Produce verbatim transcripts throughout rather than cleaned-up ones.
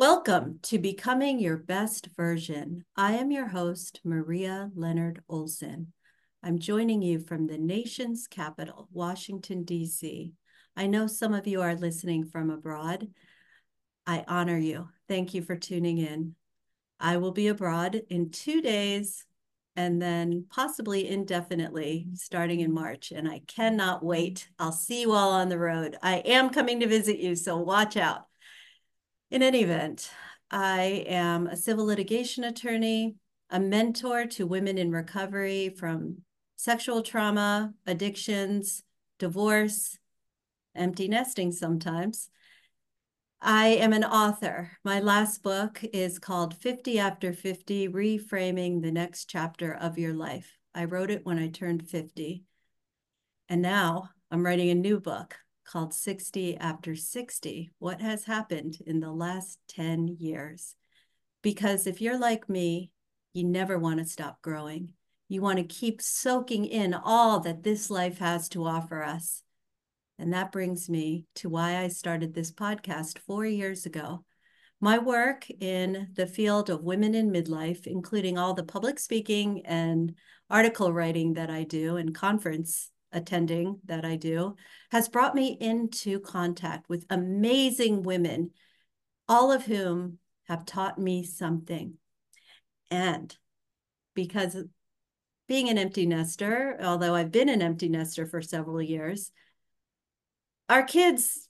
Welcome to Becoming Your Best Version. I am your host, Maria Leonard Olson. I'm joining you from the nation's capital, Washington, D C. I know some of you are listening from abroad. I honor you. Thank you for tuning in. I will be abroad in two days and then possibly indefinitely starting in March, and I cannot wait. I'll see you all on the road. I am coming to visit you, so watch out. In any event, I am a civil litigation attorney, a mentor to women in recovery from sexual trauma, addictions, divorce, empty nesting sometimes. I am an author. My last book is called fifty after fifty, Reframing the Next Chapter of Your Life. I wrote it when I turned fifty. And now I'm writing a new book called sixty after sixty, What Has Happened in the Last ten years? Because if you're like me, you never want to stop growing. You want to keep soaking in all that this life has to offer us. And that brings me to why I started this podcast four years ago. My work in the field of women in midlife, including all the public speaking and article writing that I do and conference attending that I do, has brought me into contact with amazing women, all of whom have taught me something. And because being an empty nester, although I've been an empty nester for several years, our kids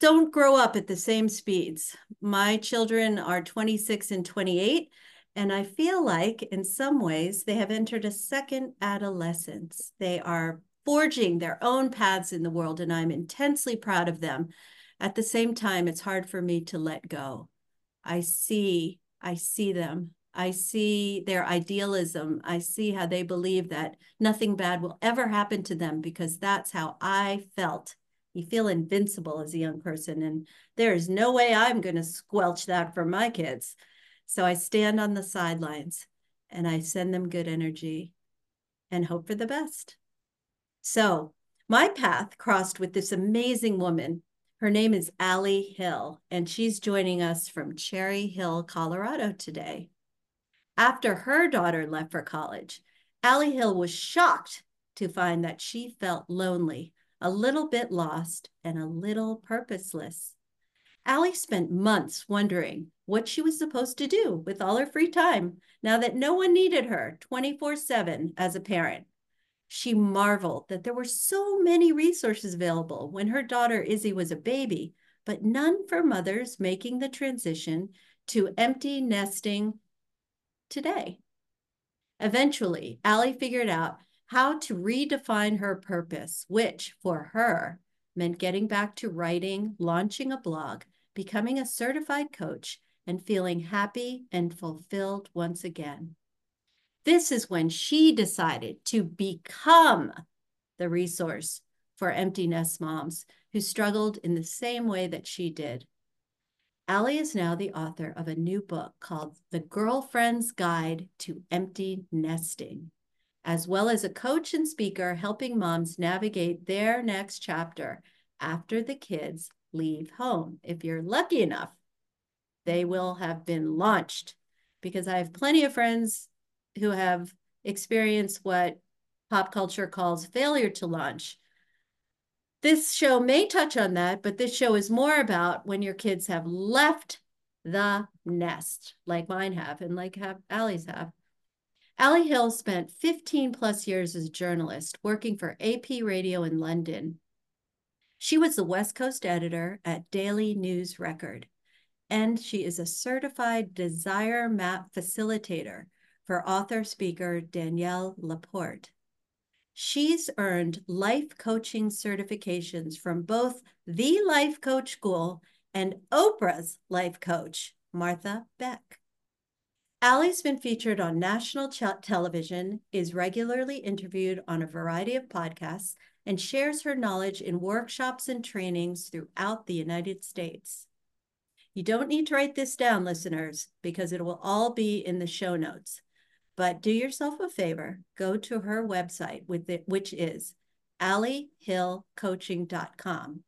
don't grow up at the same speeds. My children are twenty-six and twenty-eight, and I feel like in some ways they have entered a second adolescence. They are forging their own paths in the world, and I'm intensely proud of them. At the same time, it's hard for me to let go. I see, I see them. I see their idealism. I see how they believe that nothing bad will ever happen to them because that's how I felt. You feel invincible as a young person, and there is no way I'm going to squelch that for my kids. So I stand on the sidelines and I send them good energy and hope for the best. So my path crossed with this amazing woman. Her name is Allie Hill, and she's joining us from Cherry Hill, Colorado today. After her daughter left for college, Allie Hill was shocked to find that she felt lonely, a little bit lost, and a little purposeless. Allie spent months wondering what she was supposed to do with all her free time now that no one needed her twenty-four seven as a parent. She marveled that there were so many resources available when her daughter Izzy was a baby, but none for mothers making the transition to empty nesting today. Eventually, Allie figured out how to redefine her purpose, which for her meant getting back to writing, launching a blog, becoming a certified coach, and feeling happy and fulfilled once again. This is when she decided to become the resource for empty nest moms who struggled in the same way that she did. Allie is now the author of a new book called The Girlfriend's Guide to Empty Nesting, as well as a coach and speaker helping moms navigate their next chapter after the kids leave home. If you're lucky enough, they will have been launched, because I have plenty of friends who have experienced what pop culture calls failure to launch. This show may touch on that, but this show is more about when your kids have left the nest, like mine have and like have Allie's have. Allie Hill spent fifteen plus years as a journalist working for A P Radio in London. She was the West Coast editor at Daily News Record, and she is a certified Desire Map facilitator for author-speaker Danielle LaPorte. She's earned life coaching certifications from both the Life Coach School and Oprah's life coach, Martha Beck. Allie's been featured on national ch- television, is regularly interviewed on a variety of podcasts, and shares her knowledge in workshops and trainings throughout the United States. You don't need to write this down, listeners, because it will all be in the show notes. But do yourself a favor, go to her website, with it, which is Allie Hill Coaching dot com.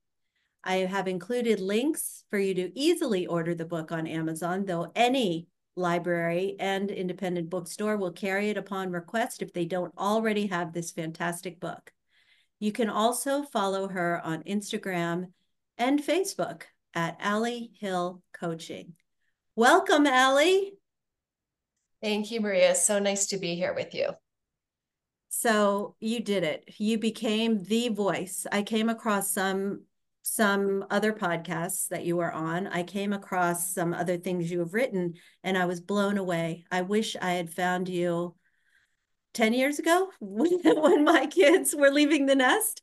I have included links for you to easily order the book on Amazon, though any library and independent bookstore will carry it upon request if they don't already have this fantastic book. You can also follow her on Instagram and Facebook at Allie Hill Coaching. Welcome, Allie. Thank you, Maria. So nice to be here with you. So you did it. You became the voice. I came across some some other podcasts that you were on. I came across some other things you have written, and I was blown away. I wish I had found you ten years ago when my kids were leaving the nest,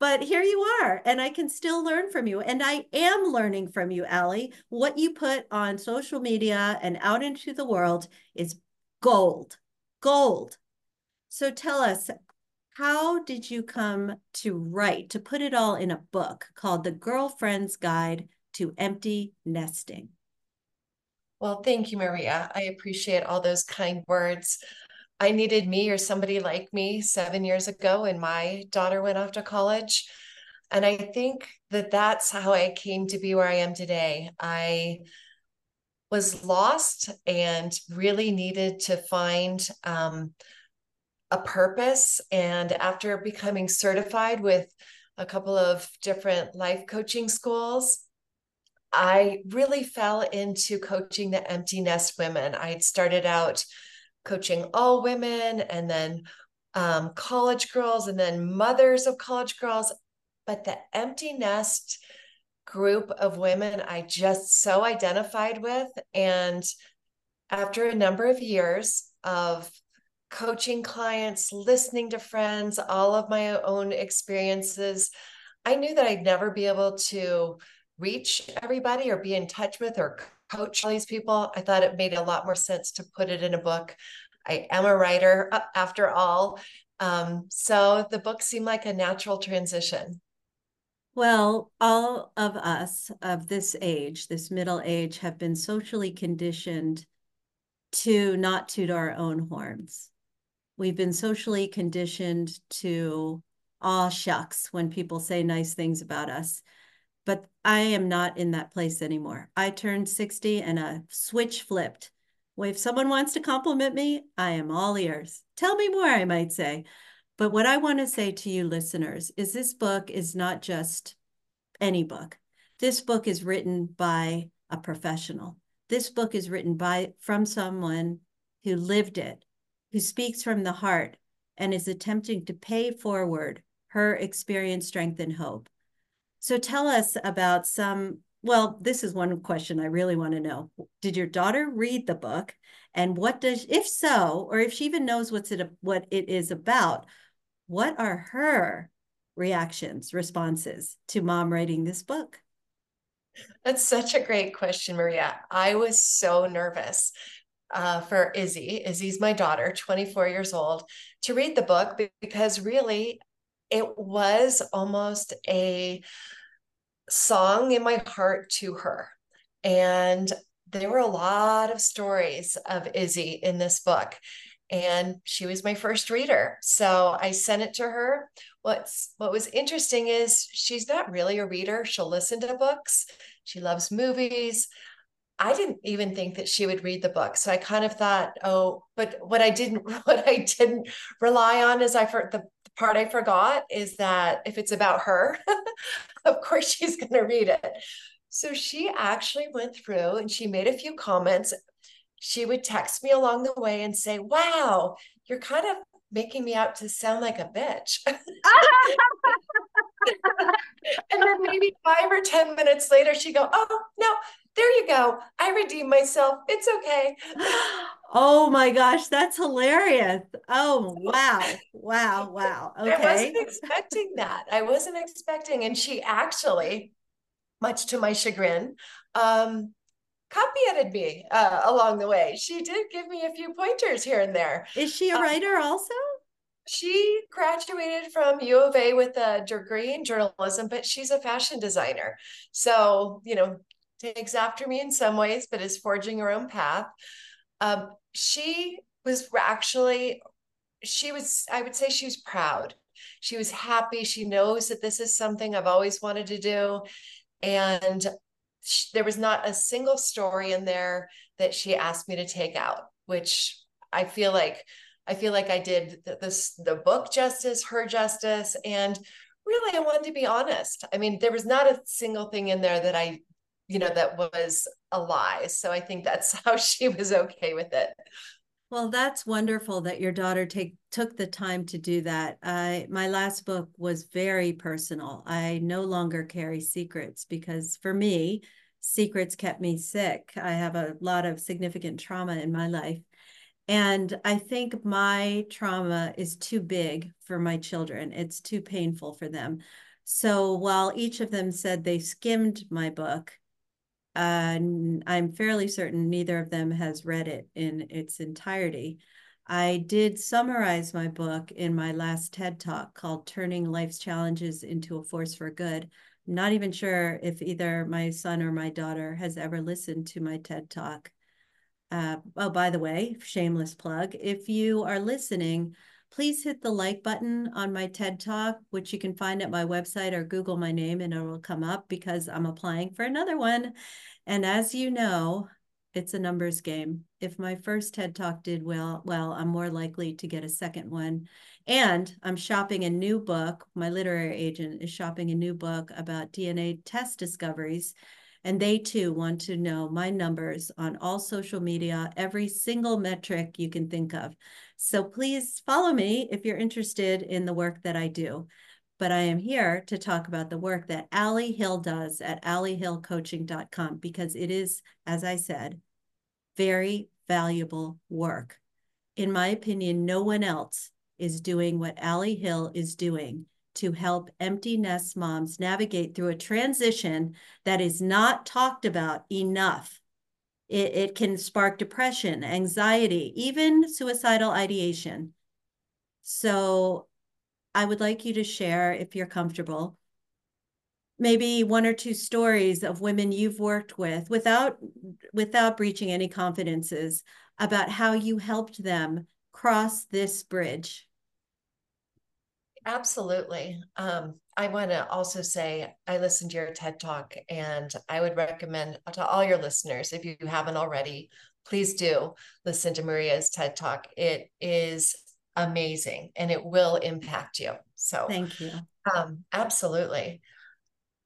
but here you are, and I can still learn from you. And I am learning from you, Allie. What you put on social media and out into the world is gold, gold. So tell us, how did you come to write, to put it all in a book called The Girlfriend's Guide to Empty Nesting? Well, thank you, Maria. I appreciate all those kind words. I needed me or somebody like me seven years ago when my daughter went off to college. And I think that that's how I came to be where I am today. I was lost and really needed to find um, a purpose. And after becoming certified with a couple of different life coaching schools, I really fell into coaching the empty nest women. I had started out coaching all women, and then um, college girls, and then mothers of college girls. But the empty nest group of women, I just so identified with. And after a number of years of coaching clients, listening to friends, all of my own experiences, I knew that I'd never be able to reach everybody or be in touch with or coach all these people. I thought it made a lot more sense to put it in a book. I am a writer after all. Um, so the book seemed like a natural transition. Well, all of us of this age, this middle age, have been socially conditioned to not toot our own horns. We've been socially conditioned to, aw shucks, when people say nice things about us. But I am not in that place anymore. I turned sixty and a switch flipped. If someone wants to compliment me, I am all ears. Tell me more, I might say. But what I want to say to you listeners is this book is not just any book. This book is written by a professional. This book is written by from someone who lived it, who speaks from the heart, and is attempting to pay forward her experience, strength, and hope. So tell us about some, well, this is one question I really want to know. Did your daughter read the book? And what does, if so, or if she even knows what's it, what it is about, what are her reactions, responses to mom writing this book? That's such a great question, Maria. I was so nervous uh, for Izzy. Izzy's my daughter, twenty-four years old, to read the book because really, it was almost a song in my heart to her. And there were a lot of stories of Izzy in this book. And she was my first reader. So I sent it to her. What's, what was interesting is she's not really a reader. She'll listen to books. She loves movies. I didn't even think that she would read the book. So I kind of thought, oh, but what I didn't, what I didn't rely on is I for the part I forgot is that if it's about her, of course she's going to read it. So she actually went through and she made a few comments. She would text me along the way and say, wow, you're kind of making me out to sound like a bitch. And then maybe five or ten minutes later, she'd go, oh, no, there you go. I redeemed myself. It's okay. Oh my gosh, that's hilarious. Oh, wow. Wow, wow. Okay. I wasn't expecting that. I wasn't expecting. And she actually much to my chagrin, um, copyedged me uh, along the way. She did give me a few pointers here and there. Is she a writer um, also? She graduated from U of A with a degree in journalism, but she's a fashion designer. So, you know, takes after me in some ways, but is forging her own path. Um, she was actually, she was, I would say she was proud. She was happy. She knows that this is something I've always wanted to do. And she, there was not a single story in there that she asked me to take out, which I feel like, I feel like I did the, this, the book justice, her justice. And really, I wanted to be honest. I mean, there was not a single thing in there that I, you know, that was a lie. So I think that's how she was okay with it. Well, that's wonderful that your daughter take, took the time to do that. I, my last book was very personal. I no longer carry secrets because for me, secrets kept me sick. I have a lot of significant trauma in my life. And I think my trauma is too big for my children. It's too painful for them. So while each of them said they skimmed my book, uh, I'm fairly certain neither of them has read it in its entirety. I did summarize my book in my last TED Talk called Turning Life's Challenges into a Force for Good. I'm not even sure if either my son or my daughter has ever listened to my TED Talk. Uh, oh, by the way, shameless plug, if you are listening, please hit the like button on my TED Talk, which you can find at my website or Google my name and it will come up because I'm applying for another one. And as you know, it's a numbers game. If my first TED Talk did well, well, I'm more likely to get a second one. And I'm shopping a new book. My literary agent is shopping a new book about D N A test discoveries. And they too want to know my numbers on all social media, every single metric you can think of. So please follow me if you're interested in the work that I do. But I am here to talk about the work that Allie Hill does at Allie Hill Coaching dot com because it is, as I said, very valuable work. In my opinion, no one else is doing what Allie Hill is doing to help empty nest moms navigate through a transition that is not talked about enough. It, it can spark depression, anxiety, even suicidal ideation. So I would like you to share, if you're comfortable, maybe one or two stories of women you've worked with without, without breaching any confidences about how you helped them cross this bridge. Absolutely. Um, I want to also say I listened to your TED Talk and I would recommend to all your listeners, if you haven't already, please do listen to Maria's TED Talk. It is amazing and it will impact you. So thank you. Um, absolutely.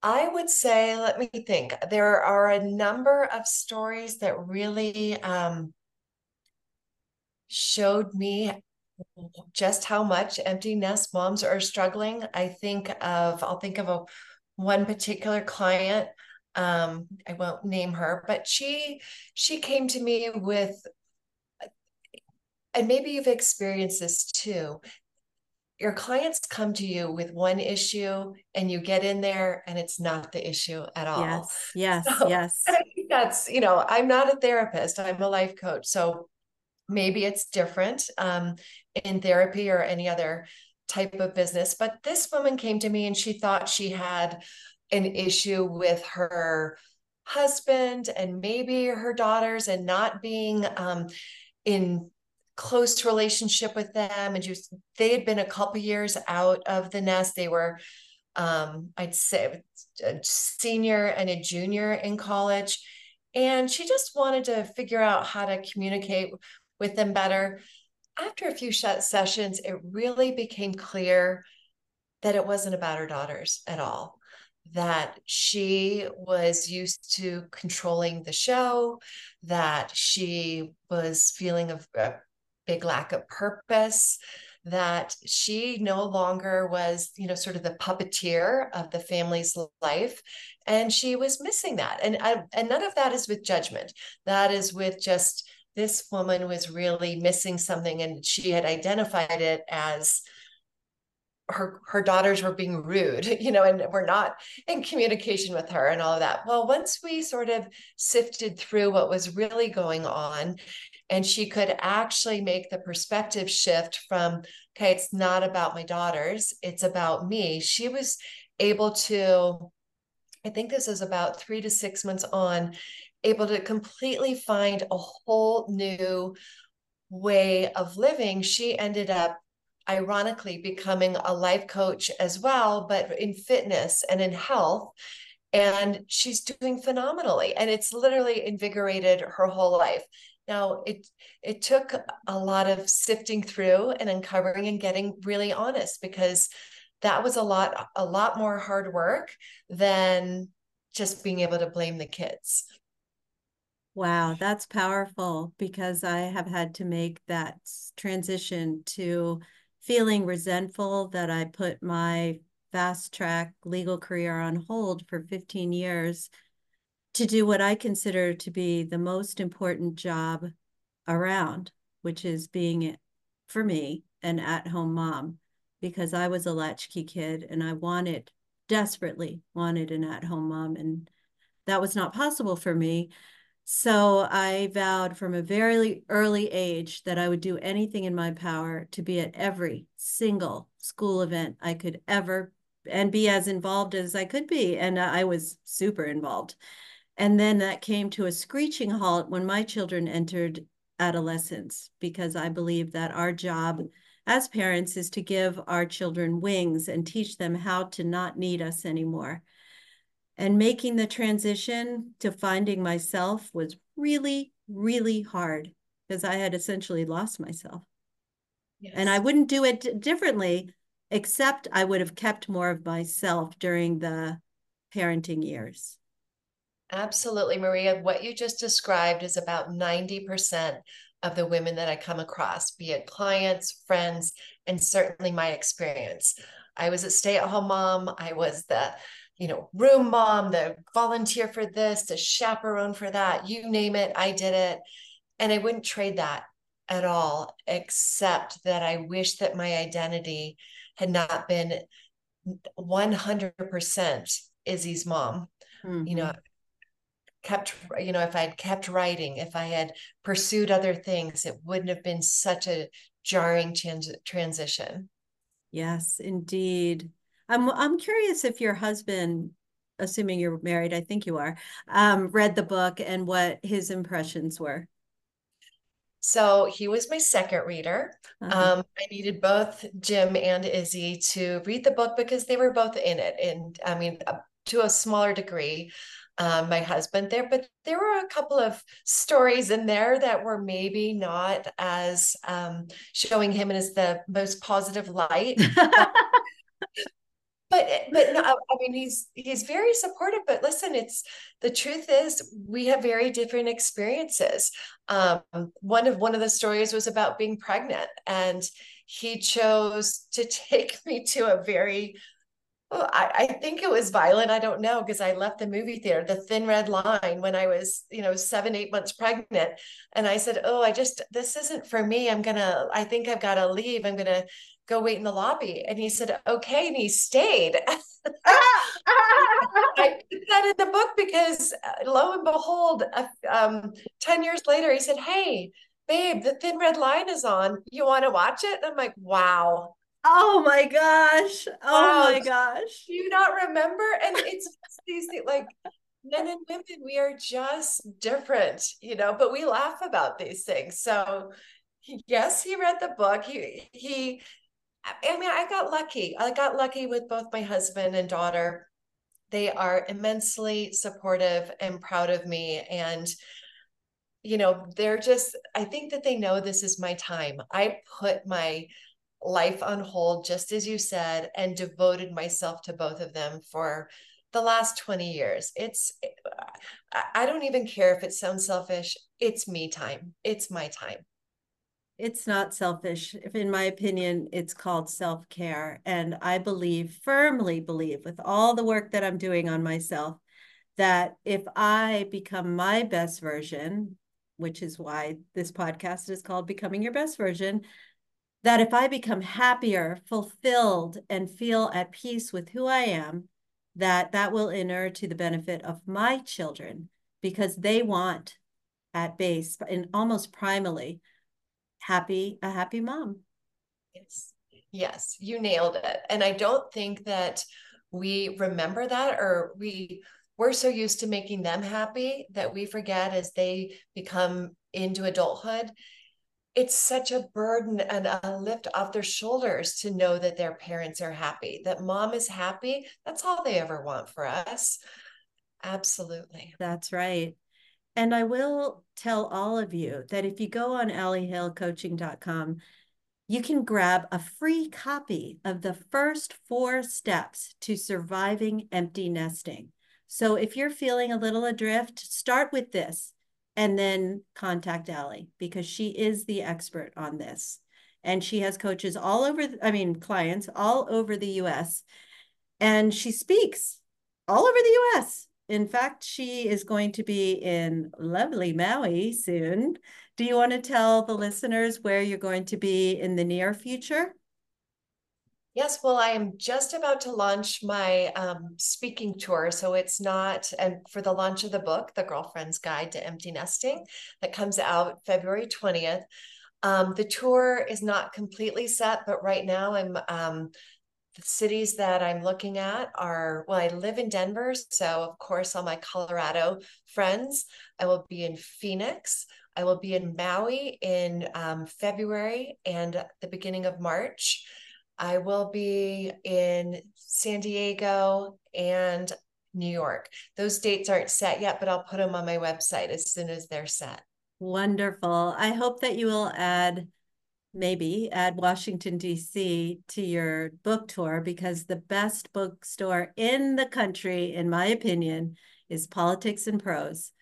I would say, let me think, there are a number of stories that really um, showed me just how much empty nest moms are struggling. I think of, I'll think of a one particular client. Um, I won't name her, but she, she came to me with, and maybe you've experienced this too. Your clients come to you with one issue and you get in there and it's not the issue at all. Yes. Yes. So, yes. I think that's, you know, I'm not a therapist, I'm a life coach. So maybe it's different um, in therapy or any other type of business. But this woman came to me and she thought she had an issue with her husband and maybe her daughters and not being um, in close relationship with them. And just, they had been a couple years out of the nest. They were, um, I'd say, a senior and a junior in college. And she just wanted to figure out how to communicate with them better. After a few shut sessions, it really became clear that it wasn't about her daughters at all, that she was used to controlling the show, that she was feeling a, a big lack of purpose, that she no longer was, you know, sort of the puppeteer of the family's life. And she was missing that. And, I, and none of that is with judgment. That is with just, this woman was really missing something and she had identified it as her, her daughters were being rude, you know, and we're not in communication with her and all of that. Well, once we sort of sifted through what was really going on, and she could actually make the perspective shift from, okay, it's not about my daughters, it's about me. She was able to, I think this is about three to six months on, able to completely find a whole new way of living. She ended up ironically becoming a life coach as well, but in fitness and in health. And she's doing phenomenally. And it's literally invigorated her whole life. Now, it it took a lot of sifting through and uncovering and getting really honest, because that was a lot, a lot more hard work than just being able to blame the kids. Wow, that's powerful, because I have had to make that transition to feeling resentful that I put my fast track legal career on hold for fifteen years to do what I consider to be the most important job around, which is being, for me, an at-home mom, because I was a latchkey kid and I wanted, desperately wanted an at-home mom, and that was not possible for me. So I vowed from a very early age that I would do anything in my power to be at every single school event I could ever and be as involved as I could be. And I was super involved. And then that came to a screeching halt when my children entered adolescence, because I believe that our job as parents is to give our children wings and teach them how to not need us anymore. And making the transition to finding myself was really, really hard, because I had essentially lost myself. Yes. And I wouldn't do it differently, except I would have kept more of myself during the parenting years. Absolutely, Maria. What you just described is about ninety percent of the women that I come across, be it clients, friends, and certainly my experience. I was a stay-at-home mom. I was the you know, room mom, the volunteer for this, the chaperone for that, you name it, I did it. And I wouldn't trade that at all, except that I wish that my identity had not been one hundred percent Izzy's mom. Mm-hmm. You know, kept, you know, if I'd kept writing, if I had pursued other things, it wouldn't have been such a jarring trans- transition. Yes, indeed. I'm I'm curious if your husband, assuming you're married, I think you are, um, read the book and what his impressions were. So he was my second reader. Uh-huh. Um, I needed both Jim and Izzy to read the book because they were both in it. And I mean, to a smaller degree, um, my husband there, but there were a couple of stories in there that were maybe not as um, showing him as the most positive light. But, but no, I mean, he's, he's very supportive, but listen, it's, the truth is we have very different experiences. Um, one of, one of the stories was about being pregnant, and he chose to take me to a very, well, I, I think it was violent. I don't know, because I left the movie theater, The Thin Red Line, when I was, you know, seven, eight months pregnant. And I said, oh, I just, this isn't for me. I'm going to, I think I've got to leave. I'm going to go wait in the lobby. And he said, okay. And he stayed. I put that in the book because lo and behold, um, ten years later, he said, hey, babe, The Thin Red Line is on. You want to watch it? And I'm like, wow. Oh my gosh. Oh um, my gosh. Do you not remember? And it's these like men and women, we are just different, you know, but we laugh about these things. So yes, he read the book. He, he, I mean, I got lucky. I got lucky with both my husband and daughter. They are immensely supportive and proud of me. And, you know, they're just, I think that they know this is my time. I put my life on hold, just as you said, and devoted myself to both of them for the last twenty years. It's, I don't even care if it sounds selfish. It's me time. It's my time. It's not selfish. In my opinion, it's called self-care. And I believe, firmly believe, with all the work that I'm doing on myself, that if I become my best version, which is why this podcast is called Becoming Your Best Version, that if I become happier, fulfilled, and feel at peace with who I am, that that will inure to the benefit of my children, because they want at base and almost primally happy, a happy mom. Yes. Yes, you nailed it. And I don't think that we remember that, or we we're so used to making them happy that we forget as they become into adulthood. It's such a burden and a lift off their shoulders to know that their parents are happy, that mom is happy. That's all they ever want for us. Absolutely. That's right. And I will tell all of you that if you go on Allie Hill Coaching dot com, you can grab a free copy of the first four steps to surviving empty nesting. So if you're feeling a little adrift, start with this. And then contact Allie, because she is the expert on this. And she has coaches all over, I mean, clients all over the U S And she speaks all over the U S In fact, she is going to be in lovely Maui soon. Do you want to tell the listeners where you're going to be in the near future? Yes, well, I am just about to launch my um, speaking tour. So it's not, and for the launch of the book, The Girlfriend's Guide to Empty Nesting, that comes out February twentieth. Um, the tour is not completely set, but right now I'm, um, the cities that I'm looking at are, well, I live in Denver. So of course, all my Colorado friends. I will be in Phoenix. I will be in Maui in um, February and the beginning of March. I will be in San Diego and New York. Those dates aren't set yet, but I'll put them on my website as soon as they're set. Wonderful. I hope that you will add, maybe add Washington, D C to your book tour, because the best bookstore in the country, in my opinion, is Politics and Prose.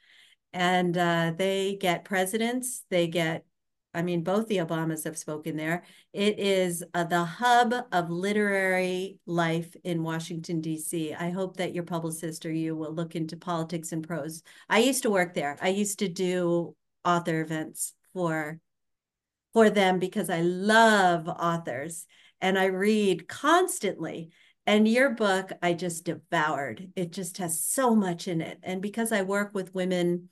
And uh, they get presidents, they get I mean, both the Obamas have spoken there. It is uh, the hub of literary life in Washington, D C I hope that your publicist or you will look into Politics and Prose. I used to work there. I used to do author events for, for them, because I love authors and I read constantly. And your book, I just devoured. It just has so much in it. And because I work with women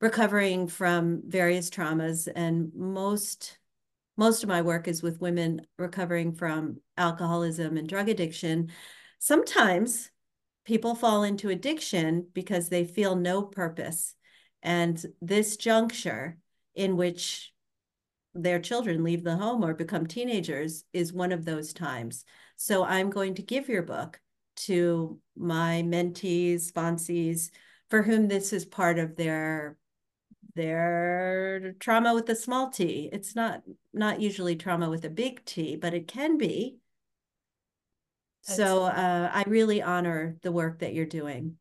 recovering from various traumas, and most most of my work is with women recovering from alcoholism and drug addiction. Sometimes people fall into addiction because they feel no purpose. And this juncture in which their children leave the home or become teenagers is one of those times. So I'm going to give your book to my mentees, sponsees, for whom this is part of their their trauma with a small t. It's not not usually trauma with a big T, but it can be. So uh, I really honor the work that you're doing.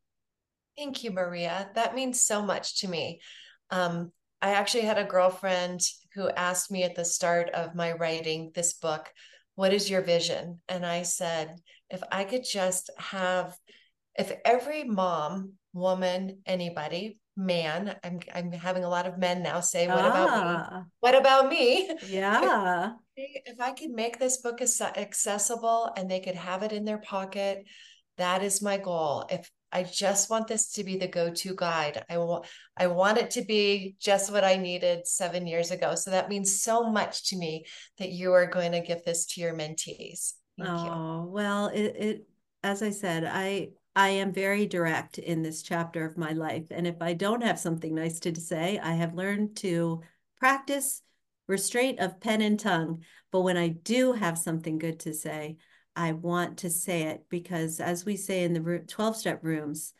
Thank you, Maria. That means so much to me. Um, I actually had a girlfriend who asked me at the start of my writing this book, what is your vision? And I said, if I could just have, if every mom, woman, anybody, man, I'm I'm having a lot of men now say, what ah. about me? What about me? Yeah. If, if I could make this book accessible and they could have it in their pocket, that is my goal. If I just want this to be the go-to guide, I want I want it to be just what I needed seven years ago. So that means so much to me that you are going to give this to your mentees. Thank oh, you. Well, it, it as I said, I I am very direct in this chapter of my life. And if I don't have something nice to say, I have learned to practice restraint of pen and tongue. But when I do have something good to say, I want to say it, because as we say in the twelve-step rooms,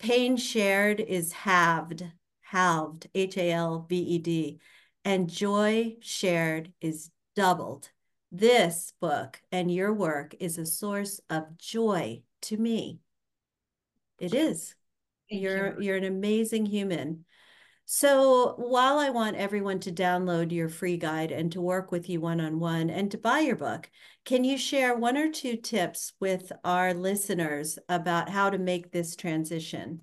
pain shared is halved, halved, H A L V E D, and joy shared is doubled. This book and your work is a source of joy to me. It is. Thank you're you. You're an amazing human. So while I want everyone to download your free guide and to work with you one-on-one and to buy your book, can you share one or two tips with our listeners about how to make this transition?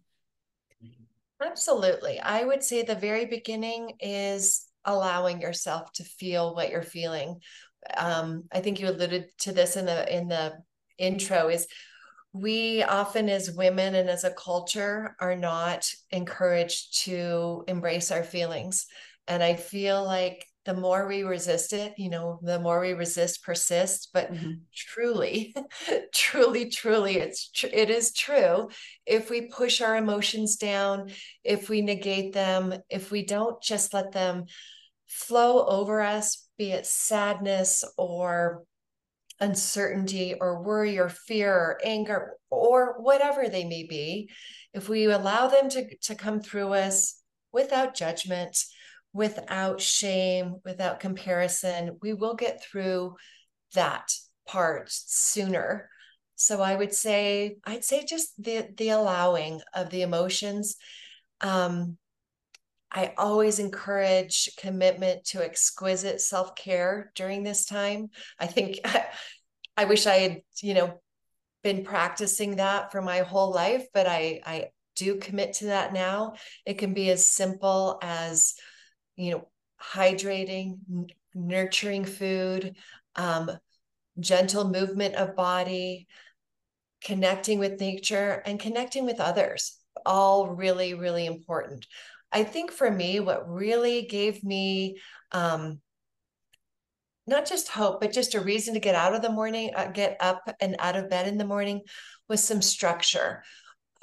Absolutely. I would say the very beginning is allowing yourself to feel what you're feeling. um, I think you alluded to this in the, in the intro, is we often as women and as a culture are not encouraged to embrace our feelings. And I feel like the more we resist it, you know, the more we resist persists, but mm-hmm. truly, truly, truly, it's tr- it is true. If we push our emotions down, if we negate them, if we don't just let them flow over us, be it sadness or uncertainty or worry or fear or anger or whatever they may be, if we allow them to, to come through us without judgment, without shame, without comparison, we will get through that part sooner. So I would say, I'd say just the, the allowing of the emotions. Um, I always encourage commitment to exquisite self-care during this time. I think I, I wish I had, you know, been practicing that for my whole life, but I, I do commit to that now. It can be as simple as, you know, hydrating, n- nurturing food, um, gentle movement of body, connecting with nature, and connecting with others, all really, really important. I think for me, what really gave me um, not just hope, but just a reason to get out of the morning, uh, get up and out of bed in the morning, was some structure,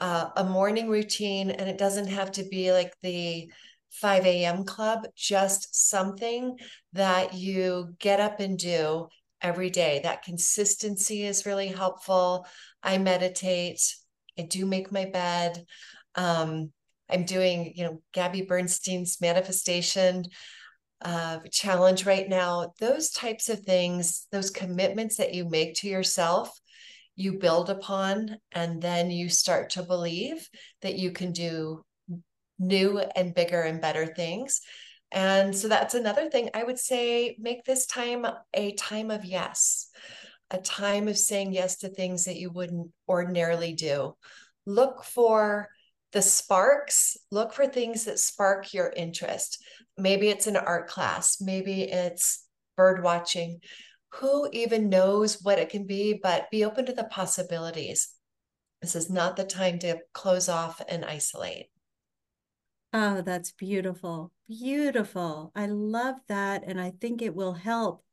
uh, a morning routine. And it doesn't have to be like the five a.m. club, just something that you get up and do every day. That consistency is really helpful. I meditate. I do make my bed. Um, I'm doing, you know, Gabby Bernstein's manifestation uh, challenge right now. Those types of things, those commitments that you make to yourself, you build upon, and then you start to believe that you can do new and bigger and better things. And so that's another thing I would say, make this time a time of yes, a time of saying yes to things that you wouldn't ordinarily do. Look for the sparks, look for things that spark your interest. Maybe it's an art class, maybe it's bird watching. Who even knows what it can be, but be open to the possibilities. This is not the time to close off and isolate. Oh, that's beautiful. Beautiful. I love that. And I think it will help.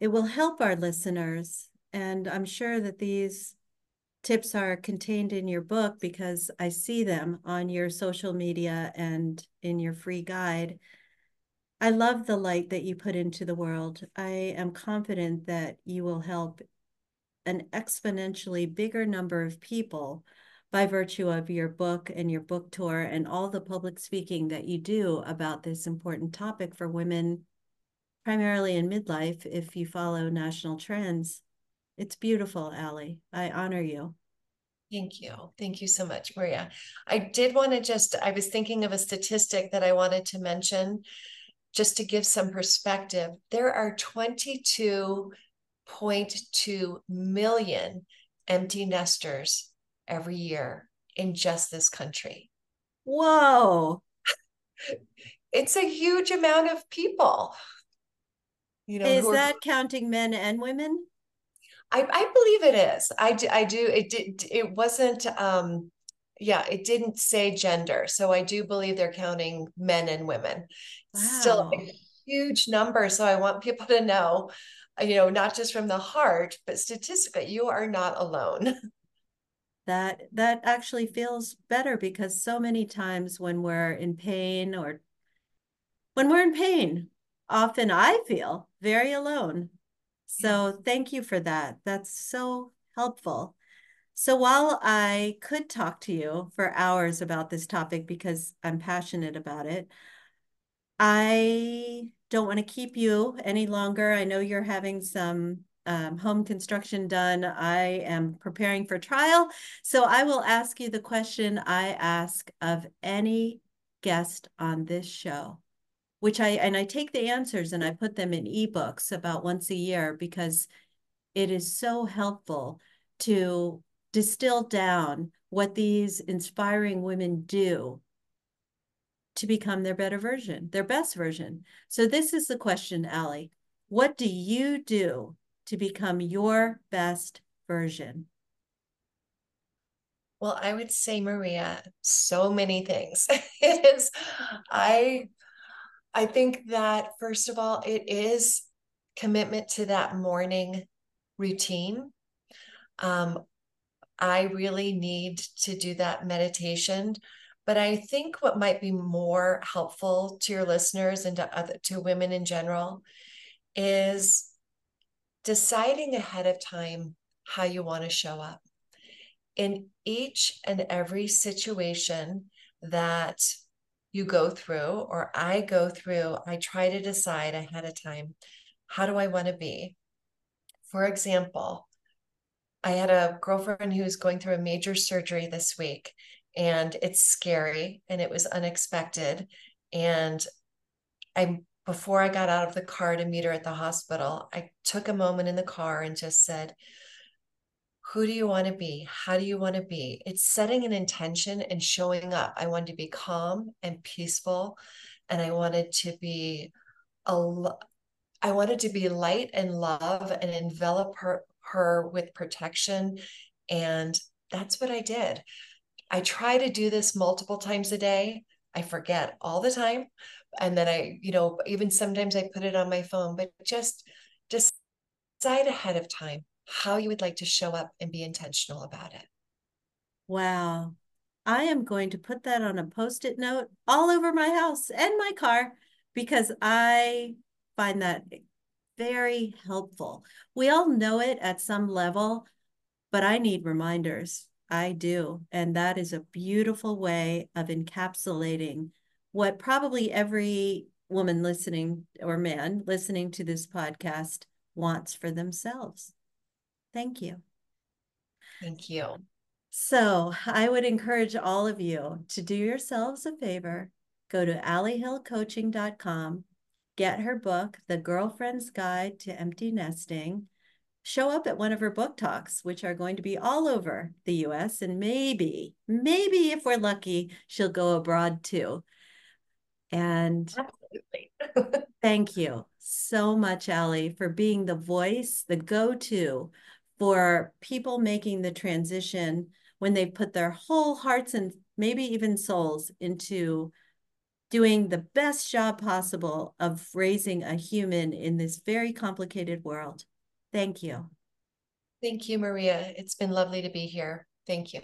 It will help our listeners. And I'm sure that these tips are contained in your book, because I see them on your social media and in your free guide. I love the light that you put into the world. I am confident that you will help an exponentially bigger number of people by virtue of your book and your book tour and all the public speaking that you do about this important topic for women, primarily in midlife, if you follow national trends. It's beautiful, Allie. I honor you. Thank you. Thank you so much, Maria. I did want to just, I was thinking of a statistic that I wanted to mention just to give some perspective. There are twenty-two point two million empty nesters every year in just this country. Whoa. It's a huge amount of people. You know, is that are... counting men and women? I, I believe it is. I do. I do. It did. It wasn't. Um, yeah, it didn't say gender. So I do believe they're counting men and women. Wow. Still a huge number. So I want people to know, you know, not just from the heart, but statistically, you are not alone. That that actually feels better, because so many times when we're in pain or when we're in pain, often I feel very alone. So thank you for that. That's so helpful. So while I could talk to you for hours about this topic because I'm passionate about it, I don't want to keep you any longer. I know you're having some Um, home construction done. I am preparing for trial. So I will ask you the question I ask of any guest on this show, which I, and I take the answers and I put them in eBooks about once a year, because it is so helpful to distill down what these inspiring women do to become their better version, their best version. So this is the question, Allie. What do you do to become your best version? Well, I would say, Maria, so many things. It is, I, I think that, first of all, it is commitment to that morning routine. Um, I really need to do that meditation. But I think what might be more helpful to your listeners and to other, to women in general, is deciding ahead of time how you want to show up in each and every situation that you go through, or I go through. I try to decide ahead of time, how do I want to be? For example, I had a girlfriend who's going through a major surgery this week, and it's scary and it was unexpected. And I, before I got out of the car to meet her at the hospital, I took a moment in the car and just said, who do you want to be? How do you want to be? It's setting an intention and showing up. I wanted to be calm and peaceful. And I wanted to be, a, I wanted to be light and love and envelop her, her with protection. And that's what I did. I try to do this multiple times a day. I forget all the time. And then I, you know, even sometimes I put it on my phone, but just just decide ahead of time how you would like to show up and be intentional about it. Wow. I am going to put that on a Post-it note all over my house and my car, because I find that very helpful. We all know it at some level, but I need reminders. I do. And that is a beautiful way of encapsulating what probably every woman listening, or man listening to this podcast, wants for themselves. Thank you. Thank you. So I would encourage all of you to do yourselves a favor. Go to Allie Hill Coaching dot com, get her book, The Girlfriend's Guide to Empty Nesting. Show up at one of her book talks, which are going to be all over the U S. And maybe, maybe if we're lucky, she'll go abroad too. And absolutely. Thank you so much, Allie, for being the voice, the go-to for people making the transition when they put their whole hearts and maybe even souls into doing the best job possible of raising a human in this very complicated world. Thank you. Thank you, Maria. It's been lovely to be here. Thank you.